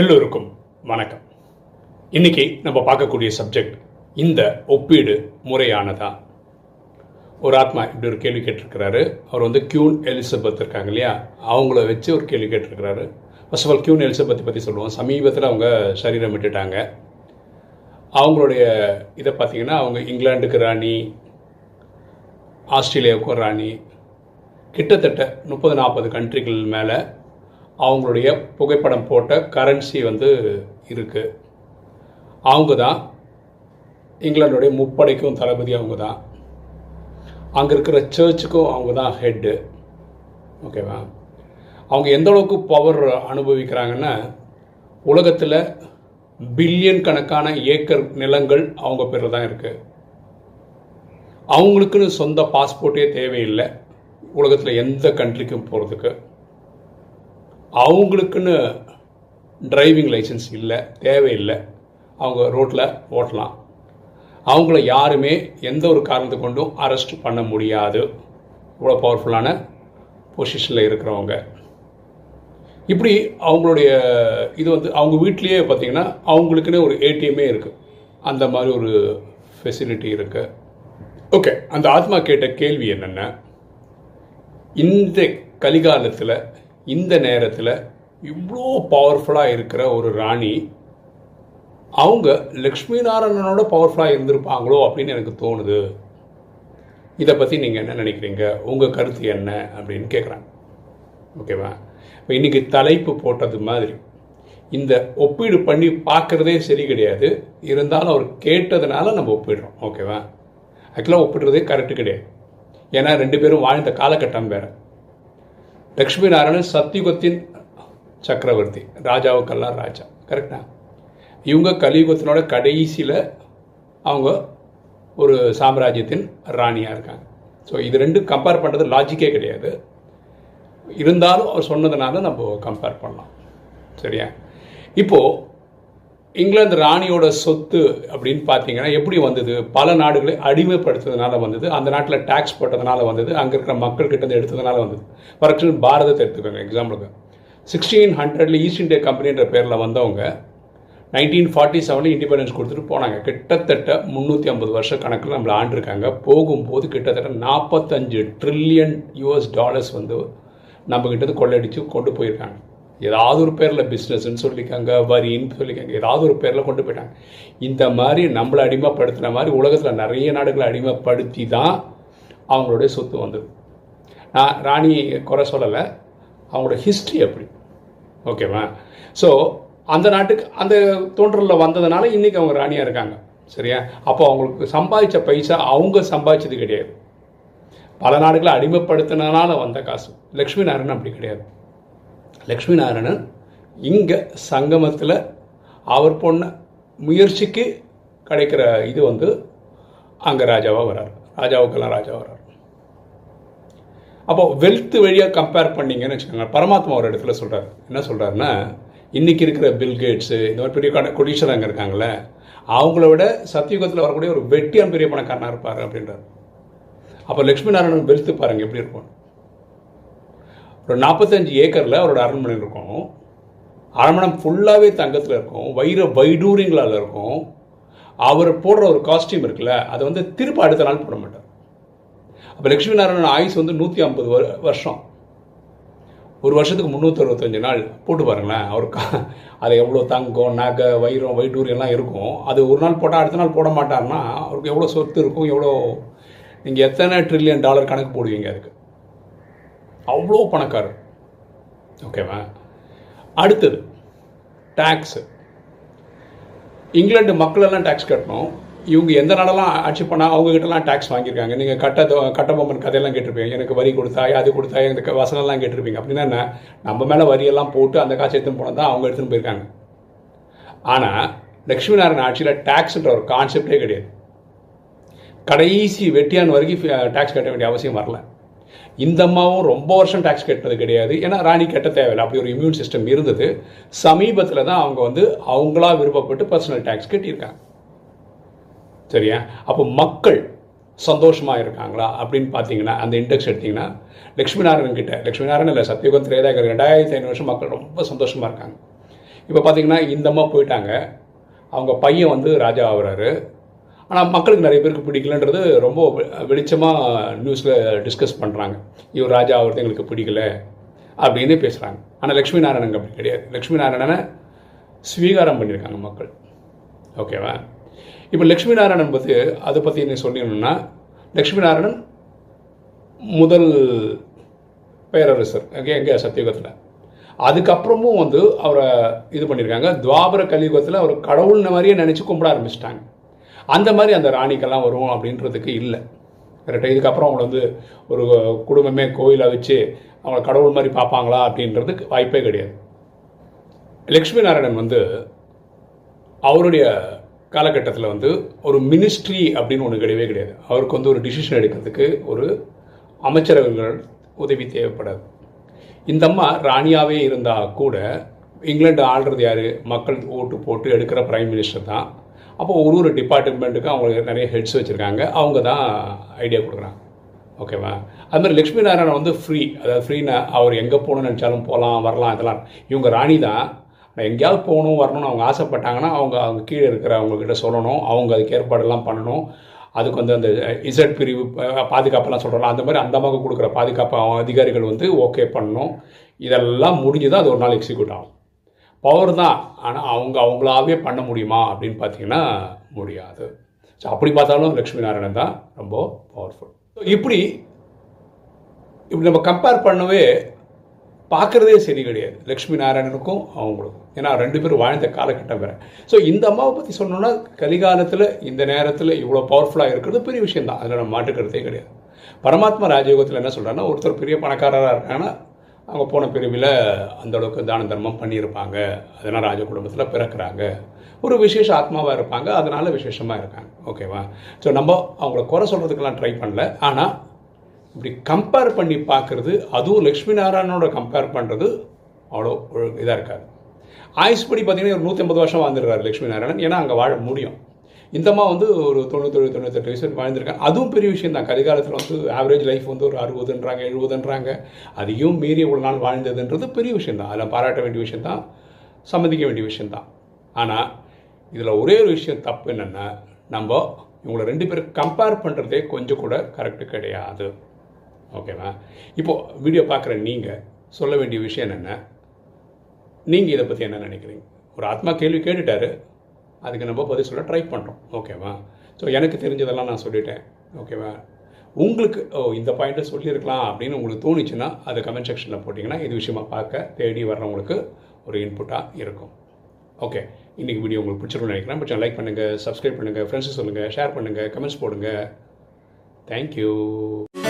எல்லோருக்கும் வணக்கம். இன்னைக்கு நம்ம பார்க்கக்கூடிய சப்ஜெக்ட், இந்த ஒப்பீடு முறையானதா? ஒரு ஆத்மா இப்படி ஒரு கேள்வி கேட்டிருக்கிறாரு. அவர் வந்து கியூன் எலிசபெத் இருக்காங்க இல்லையா, அவங்கள வச்சு ஒரு கேள்வி கேட்டிருக்கிறாரு. First of all queen Elizabeth பற்றி சொல்லுவோம். சமீபத்தில் அவங்க சரீரம் விட்டுட்டாங்க. அவங்களுடைய இதை பார்த்திங்கன்னா, அவங்க இங்கிலாந்துக்கு ராணி, ஆஸ்திரேலியாவுக்கும் ராணி, கிட்டத்தட்ட 30-40 கண்ட்ரிகள் மேலே அவங்களுடைய புகைப்படம் போட்ட கரன்சி வந்து இருக்குது. அவங்க தான் இங்கிலாந்துடைய முப்படைக்கும் தளபதி, அவங்க தான் அங்கே இருக்கிற சர்ச்சுக்கும் அவங்க தான் ஹெட்டு. ஓகேவா? அவங்க எந்த அளவுக்கு பவர் அனுபவிக்கிறாங்கன்னா, உலகத்தில் பில்லியன் கணக்கான ஏக்கர் நிலங்கள் அவங்க பேரில் தான் இருக்குது. அவங்களுக்குன்னு சொந்த பாஸ்போர்ட்டே தேவையில்லை உலகத்தில் எந்த கண்ட்ரிக்கும் போகிறதுக்கு. அவங்களுக்குன்னு டிரைவிங் லைசன்ஸ் இல்லை, தேவையில்லை. அவங்க ரோட்டில் ஓட்டலாம். அவங்கள யாருமே எந்த ஒரு காரணத்தை கொண்டும் அரெஸ்ட் பண்ண முடியாது. இவ்வளோ பவர்ஃபுல்லான பொசிஷனில் இருக்கிறவங்க. இப்படி அவங்களுடைய இது வந்து அவங்க வீட்லேயே பார்த்திங்கன்னா அவங்களுக்குன்னே ஒரு ஏடிஎம்மே இருக்குது. அந்த மாதிரி ஒரு ஃபெசிலிட்டி இருக்குது. ஓகே, அந்த ஆத்மா கேட்ட கேள்வி என்னென்ன, இந்த கலிகாலத்தில் இந்த நேரத்தில் இவ்வளோ பவர்ஃபுல்லாக இருக்கிற ஒரு ராணி அவங்க லக்ஷ்மி நாராயணனோட பவர்ஃபுல்லாக இருந்திருப்பாங்களோ அப்படின்னு எனக்கு தோணுது. இதை பற்றி நீங்கள் என்ன நினைக்கிறீங்க, உங்கள் கருத்து என்ன அப்படின்னு கேட்குறாங்க. ஓகேவா? இப்போ இன்றைக்கி தலைப்பு போட்டது மாதிரி இந்த ஒப்பீடு பண்ணி பார்க்குறதே சரி கிடையாது. இருந்தாலும் அவர் கேட்டதுனால நம்ம ஒப்பிடுறோம். ஓகேவா? ஆக்சுவலாக ஒப்பிடுறதே கரெக்டு கிடையாது. ஏன்னா ரெண்டு பேரும் வாழ்ந்த காலகட்டம் வேறு. லக்ஷ்மி நாராயணன் சத்தியுகத்தின் சக்கரவர்த்தி, ராஜாவுக்கெல்லாம் ராஜா. கரெக்டா? இவங்க கலியுகத்தினோட கடைசியில் அவங்க ஒரு சாம்ராஜ்யத்தின் ராணியாக இருக்காங்க. ஸோ இது ரெண்டும் கம்பேர் பண்ணுறது லாஜிக்கே கிடையாது. இருந்தாலும் அவர் சொன்னதுனால நம்ம கம்பேர் பண்ணலாம். சரியா? இப்போது இங்கிலாந்து ராணியோட சொத்து அப்படின்னு பார்த்தீங்கன்னா எப்படி வந்தது? பல நாடுகளை அடிமைப்படுத்துறதுனால வந்தது, அந்த நாட்டில் டேக்ஸ் போட்டதுனால வந்தது, அங்கே இருக்கிற மக்கள்கிட்ட எடுத்ததுனால வந்தது. ஃபார் எக்ஸாம்பிள் பாரதத்தை எடுத்துக்கோங்க. எக்ஸாம்பிளுக்கு 1600 ஈஸ்ட் இந்தியா கம்பெனின்ற பேரில் வந்தவங்க 1947 இண்டிபெண்டன்ஸ் கொடுத்துட்டு போனாங்க. கிட்டத்தட்ட 350 வருஷ கணக்கில் நம்மளை ஆண்டிருக்காங்க. போகும்போது கிட்டத்தட்ட $45 trillion வந்து நம்மக்கிட்ட கொள்ளையடித்து கொண்டு போயிருக்காங்க. ஏதாவது ஒரு பேரில் பிஸ்னஸ்ன்னு சொல்லியிருக்காங்க, வரின்னு சொல்லியிருக்காங்க, ஏதாவது ஒரு பேரில் கொண்டு போயிட்டாங்க. இந்த மாதிரி நம்மளை அடிமைப்படுத்துகிற மாதிரி உலகத்தில் நிறைய நாடுகளை அடிமைப்படுத்தி தான் அவங்களுடைய சொத்து வந்தது. நான் ராணி குறை சொல்லலை, அவங்களோட ஹிஸ்ட்ரி அப்படி. ஓகேவா? ஸோ அந்த நாட்டுக்கு அந்த தோன்றலில் வந்ததுனால இன்றைக்கி அவங்க ராணியாக இருக்காங்க. சரியா? அப்போ அவங்களுக்கு சம்பாதிச்ச பைசா அவங்க சம்பாதிச்சது கிடையாது. பல நாடுகளை அடிமைப்படுத்தினால வந்த காசு. லக்ஷ்மி நாராயணன் அப்படி கிடையாது. லக்ஷ்மி நாராயணன் இங்கே சங்கமத்தில் அவர் பொண்ண முயற்சிக்கு கிடைக்கிற இது வந்து அங்கே ராஜாவாக வர்றார், ராஜாவுக்கெல்லாம் ராஜாவாக வர்றார். அப்போ வெல்த் வழியாக கம்பேர் பண்ணிங்கன்னு வச்சுக்கோங்க. பரமாத்மா ஒரு இடத்துல சொல்கிறார், என்ன சொல்கிறாருன்னா, இன்றைக்கி இருக்கிற பில் கேட்ஸு இந்த மாதிரி பெரிய கொடீஸ்வரங்க இருக்காங்களே, அவங்கள விட சத்தியுகத்தில் வரக்கூடிய ஒரு வெட்டியான் பெரிய பணக்காரனாக இருப்பார் அப்படின்றார். அப்போ லக்ஷ்மி நாராயணன் வெல்த்து பாருங்கள் எப்படி இருக்கும். ஒரு 45 ஏக்கரில் அவரோட அரண்மனை இருக்கும். அரண்மனை ஃபுல்லாகவே தங்கத்தில் இருக்கும், வைர வைடூரியங்களால் இருக்கும். அவர் போடுற ஒரு காஸ்டியூம் இருக்குல்ல, அதை வந்து திருப்பி அடுத்த நாள் போட மாட்டார். அப்போ லக்ஷ்மி நாராயணன் ஆயுஸ் வந்து 150 வருஷம். ஒரு வருஷத்துக்கு 365 நாள் போட்டு பாருங்களேன். அவருக்கு அது எவ்வளோ தங்கம், நகை, வைரம், வைடூரியெல்லாம் இருக்கும். அது ஒரு நாள் போட்டால் அடுத்த நாள் போட மாட்டார்னா அவருக்கு எவ்வளோ சொத்து இருக்கும், எவ்வளோ நீங்கள் எத்தனை $1 trillion கணக்கு போடுவீங்க. அதுக்கு அவ்வளோ பணக்காரர். ஓகேவா? அடுத்தது டேக்ஸு. இங்கிலாந்து மக்களெல்லாம் டேக்ஸ் கட்டணும். இவங்க எந்த நாடெல்லாம் ஆட்சி பண்ணால் அவங்ககிட்டலாம் டேக்ஸ் வாங்கியிருக்காங்க. நீங்கள் கட்டபொம்மன் கதையெல்லாம் கேட்டிருப்பீங்க, எனக்கு வரி கொடுத்தாய், அது கொடுத்தாய், எனக்கு வசனெல்லாம் கேட்டிருப்பீங்க. அப்படின்னா என்ன, நம்ம மேலே வரியெல்லாம் போட்டு அந்த காசு எடுத்துன்னு போனால் தான் அவங்க எடுத்துன்னு போயிருக்காங்க. ஆனால் லக்ஷ்மி நாராயணன் ஆட்சியில் டேக்ஸுன்ற ஒரு கான்செப்டே கிடையாது. கடைசி வெட்டியான் வரைக்கும் டேக்ஸ் கட்ட வேண்டிய அவசியம் வரல. இந்த அம்மாவும் ரொம்ப வருஷம் டேக்ஸ் கட்டினது கிடையாது. ஏன்னா ராணி கட்ட தேவையில்லை, அப்படி ஒரு இம்யூன் சிஸ்டம் இருந்தது. சமீபத்தில் தான் அவங்க வந்து அவங்களா விருப்பப்பட்டு பர்சனல் டேக்ஸ் கட்டியிருக்காங்க. சரியா? அப்போ மக்கள் சந்தோஷமாக இருக்காங்களா அப்படின்னு பார்த்தீங்கன்னா, அந்த இண்டெக்ஸ் எடுத்திங்கன்னா லக்ஷ்மி நாராயணன் கிட்ட, லக்ஷ்மி நாராயணன் இல்லை சத்தியுகத்தில் 2500 வருஷம் மக்கள் ரொம்ப சந்தோஷமாக இருக்காங்க. இப்போ பார்த்திங்கன்னா இந்தம்மா போயிட்டாங்க, அவங்க பையன் வந்து ராஜா ஆகுறாரு. ஆனால் மக்களுக்கு நிறைய பேருக்கு பிடிக்கலன்றது ரொம்ப வெளிச்சமாக நியூஸில் டிஸ்கஸ் பண்ணுறாங்க. இவர் ராஜா ஆகிறது எங்களுக்கு பிடிக்கல அப்படின்னு பேசுகிறாங்க. ஆனால் லக்ஷ்மி நாராயணனுக்கு அப்படி கிடையாது. லக்ஷ்மி நாராயணனை ஸ்வீகாரம் பண்ணியிருக்காங்க மக்கள். ஓகேவா? இப்போ லக்ஷ்மி நாராயணன் பற்றி அதை பற்றி என்ன சொல்லணும்னா, லக்ஷ்மி நாராயணன் முதல் பேரரசர் எங்கே சத்தியுகத்தில். அதுக்கப்புறமும் வந்து அவரை இது பண்ணியிருக்காங்க. துவாபர கலியுகத்தில் அவர் கடவுள்ன மாதிரியே நினச்சி கும்பிட ஆரம்பிச்சிட்டாங்க. அந்த மாதிரி அந்த ராணிக்கெல்லாம் வரும் அப்படின்றதுக்கு இல்லை கரெக்டாக. இதுக்கப்புறம் அவங்கள வந்து ஒரு குடும்பமே கோயிலாக வச்சு அவங்கள கடவுள் மாதிரி பார்ப்பாங்களா அப்படின்றதுக்கு வாய்ப்பே கிடையாது. லக்ஷ்மி நாராயணன் வந்து அவருடைய காலகட்டத்தில் வந்து ஒரு மினிஸ்ட்ரி அப்படின்னு ஒன்று கிடையவே கிடையாது. அவருக்கு வந்து ஒரு டிசிஷன் எடுக்கிறதுக்கு ஒரு அமைச்சரவர்கள் உதவி தேவைப்படாது. இந்த அம்மா ராணியாகவே இருந்தால் கூட இங்கிலாண்டு ஆள்றது யார்? மக்கள் ஓட்டு போட்டு எடுக்கிற பிரைம் மினிஸ்டர் தான். அப்போது ஒரு ஒரு டிபார்ட்மெண்ட்டுக்கும் அவங்களுக்கு நிறைய ஹெட்ஸ் வச்சுருக்காங்க, அவங்க தான் ஐடியா கொடுக்குறாங்க. ஓகேவா? அதுமாதிரி லக்ஷ்மி நாராயணன் வந்து ஃப்ரீ, அதாவது ஃப்ரீனா அவர் எங்கே போகணும்னு நினச்சாலும் போகலாம் வரலாம். இதெல்லாம் இவங்க ராணி தான், எங்கேயாவது போகணும் வரணும்னு அவங்க ஆசைப்பட்டாங்கன்னா அவங்க அவங்க கீழே இருக்கிற அவங்கக்கிட்ட சொல்லணும், அவங்க அதுக்கு ஏற்பாடெல்லாம் பண்ணணும். அதுக்கு வந்து அந்த இசட் பிரிவு பாதுகாப்பெல்லாம் சொல்கிறோம், அந்த மாதிரி அந்த மாதிரி கொடுக்குற பாதுகாப்பு அதிகாரிகள் வந்து ஓகே பண்ணணும். இதெல்லாம் முடிஞ்சு தான் அது ஒரு நாள் எக்ஸிக்யூட் ஆகும். பவர் தான், ஆனால் அவங்களாவே பண்ண முடியுமா அப்படின்னு பார்த்தீங்கன்னா முடியாது. ஸோ அப்படி பார்த்தாலும் லக்ஷ்மி நாராயணன் தான் ரொம்ப பவர்ஃபுல். ஸோ இப்படி நம்ம கம்பேர் பண்ணவே பார்க்குறதே சரி கிடையாது லக்ஷ்மி நாராயணனுக்கும் அவங்களுக்கும். ஏன்னா ரெண்டு பேரும் வாழ்ந்த காலகட்டம் வேறு. ஸோ இந்த அம்மாவை பற்றி சொன்னோன்னா கலிகாலத்தில் இந்த நேரத்தில் இவ்வளோ பவர்ஃபுல்லாக இருக்கிறது பெரிய விஷயந்தான், அதில் நம்ம மாட்டுக்கிறதே கிடையாது. பரமாத்மா ராஜயோகத்தில் என்ன சொல்கிறாங்கன்னா, ஒருத்தர் பெரிய பணக்காரராக இருக்காங்கன்னா அவங்க போன பிரிவில் அந்தளவுக்கு தான தர்மம் பண்ணியிருப்பாங்க, அதனால் ராஜ குடும்பத்தில் பிறக்கிறாங்க, ஒரு விசேஷ ஆத்மாவாக இருப்பாங்க, அதனால் விசேஷமாக இருக்காங்க. ஓகேவா? ஸோ நம்ம அவங்கள குறை சொல்கிறதுக்கெல்லாம் ட்ரை பண்ணல. ஆனால் இப்படி கம்பேர் பண்ணி பார்க்குறது, அதுவும் லக்ஷ்மி நாராயணனோட கம்பேர் பண்ணுறது அவ்வளோ இதாக இருக்காது. ஆயுஷ் படி பார்த்திங்கன்னா ஒரு 150 வருஷம் வாழ்ந்துருக்காரு லக்ஷ்மி நாராயணன். ஏன்னா அங்கே வாழ முடியும். இந்தம்மா வந்து ஒரு 97, 98 வயசு வாழ்ந்துருக்காங்க. அதுவும் பெரிய விஷயம் தான். கலிகாலத்தில் வந்து ஆவரேஜ் லைஃப் வந்து ஒரு 60ன்றாங்க, 70ன்றாங்க. அதையும் மீறி இவ்வளோ நாள் வாழ்ந்ததுன்றது பெரிய விஷயம் தான். அதில் பாராட்ட வேண்டிய விஷயம் தான், சம்மதிக்க வேண்டிய விஷயந்தான். ஆனால் இதில் ஒரே ஒரு விஷயம் தப்பு என்னென்னா, நம்ம இவங்களை ரெண்டு பேரும் கம்பேர் பண்ணுறதே கொஞ்சம் கூட கரெக்டு கிடையாது. ஓகேவா? இப்போது வீடியோ பார்க்குற நீங்கள் சொல்ல வேண்டிய விஷயம் என்னென்ன, நீங்கள் இதை பற்றி என்ன நினைக்கிறீங்க? ஒரு ஆத்மா கேள்வி கேட்டுட்டாரு, அதுக்கு நம்ம பதில் சொல்ல ட்ரை பண்ணுறோம். ஓகேவா? ஸோ எனக்கு தெரிஞ்சதெல்லாம் நான் சொல்லிட்டேன். ஓகேவா? உங்களுக்கு இந்த பாயிண்ட்டை சொல்லியிருக்கலாம் அப்படின்னு உங்களுக்கு தோணுச்சுன்னா அதை கமெண்ட் செக்ஷனில் போட்டிங்கன்னா இது விஷயமா பார்க்க தேடி வர்றவங்களுக்கு ஒரு இன்புட்டாக இருக்கும். ஓகே, இன்றைக்கி வீடியோ உங்களுக்கு பிடிச்சிருக்கும்னு நினைக்கிறேன். பிடிச்சா லைக் பண்ணுங்கள், சப்ஸ்கிரைப் பண்ணுங்கள், ஃப்ரெண்ட்ஸு சொல்லுங்கள், ஷேர் பண்ணுங்கள், கமெண்ட்ஸ் போடுங்கள். தேங்க்யூ.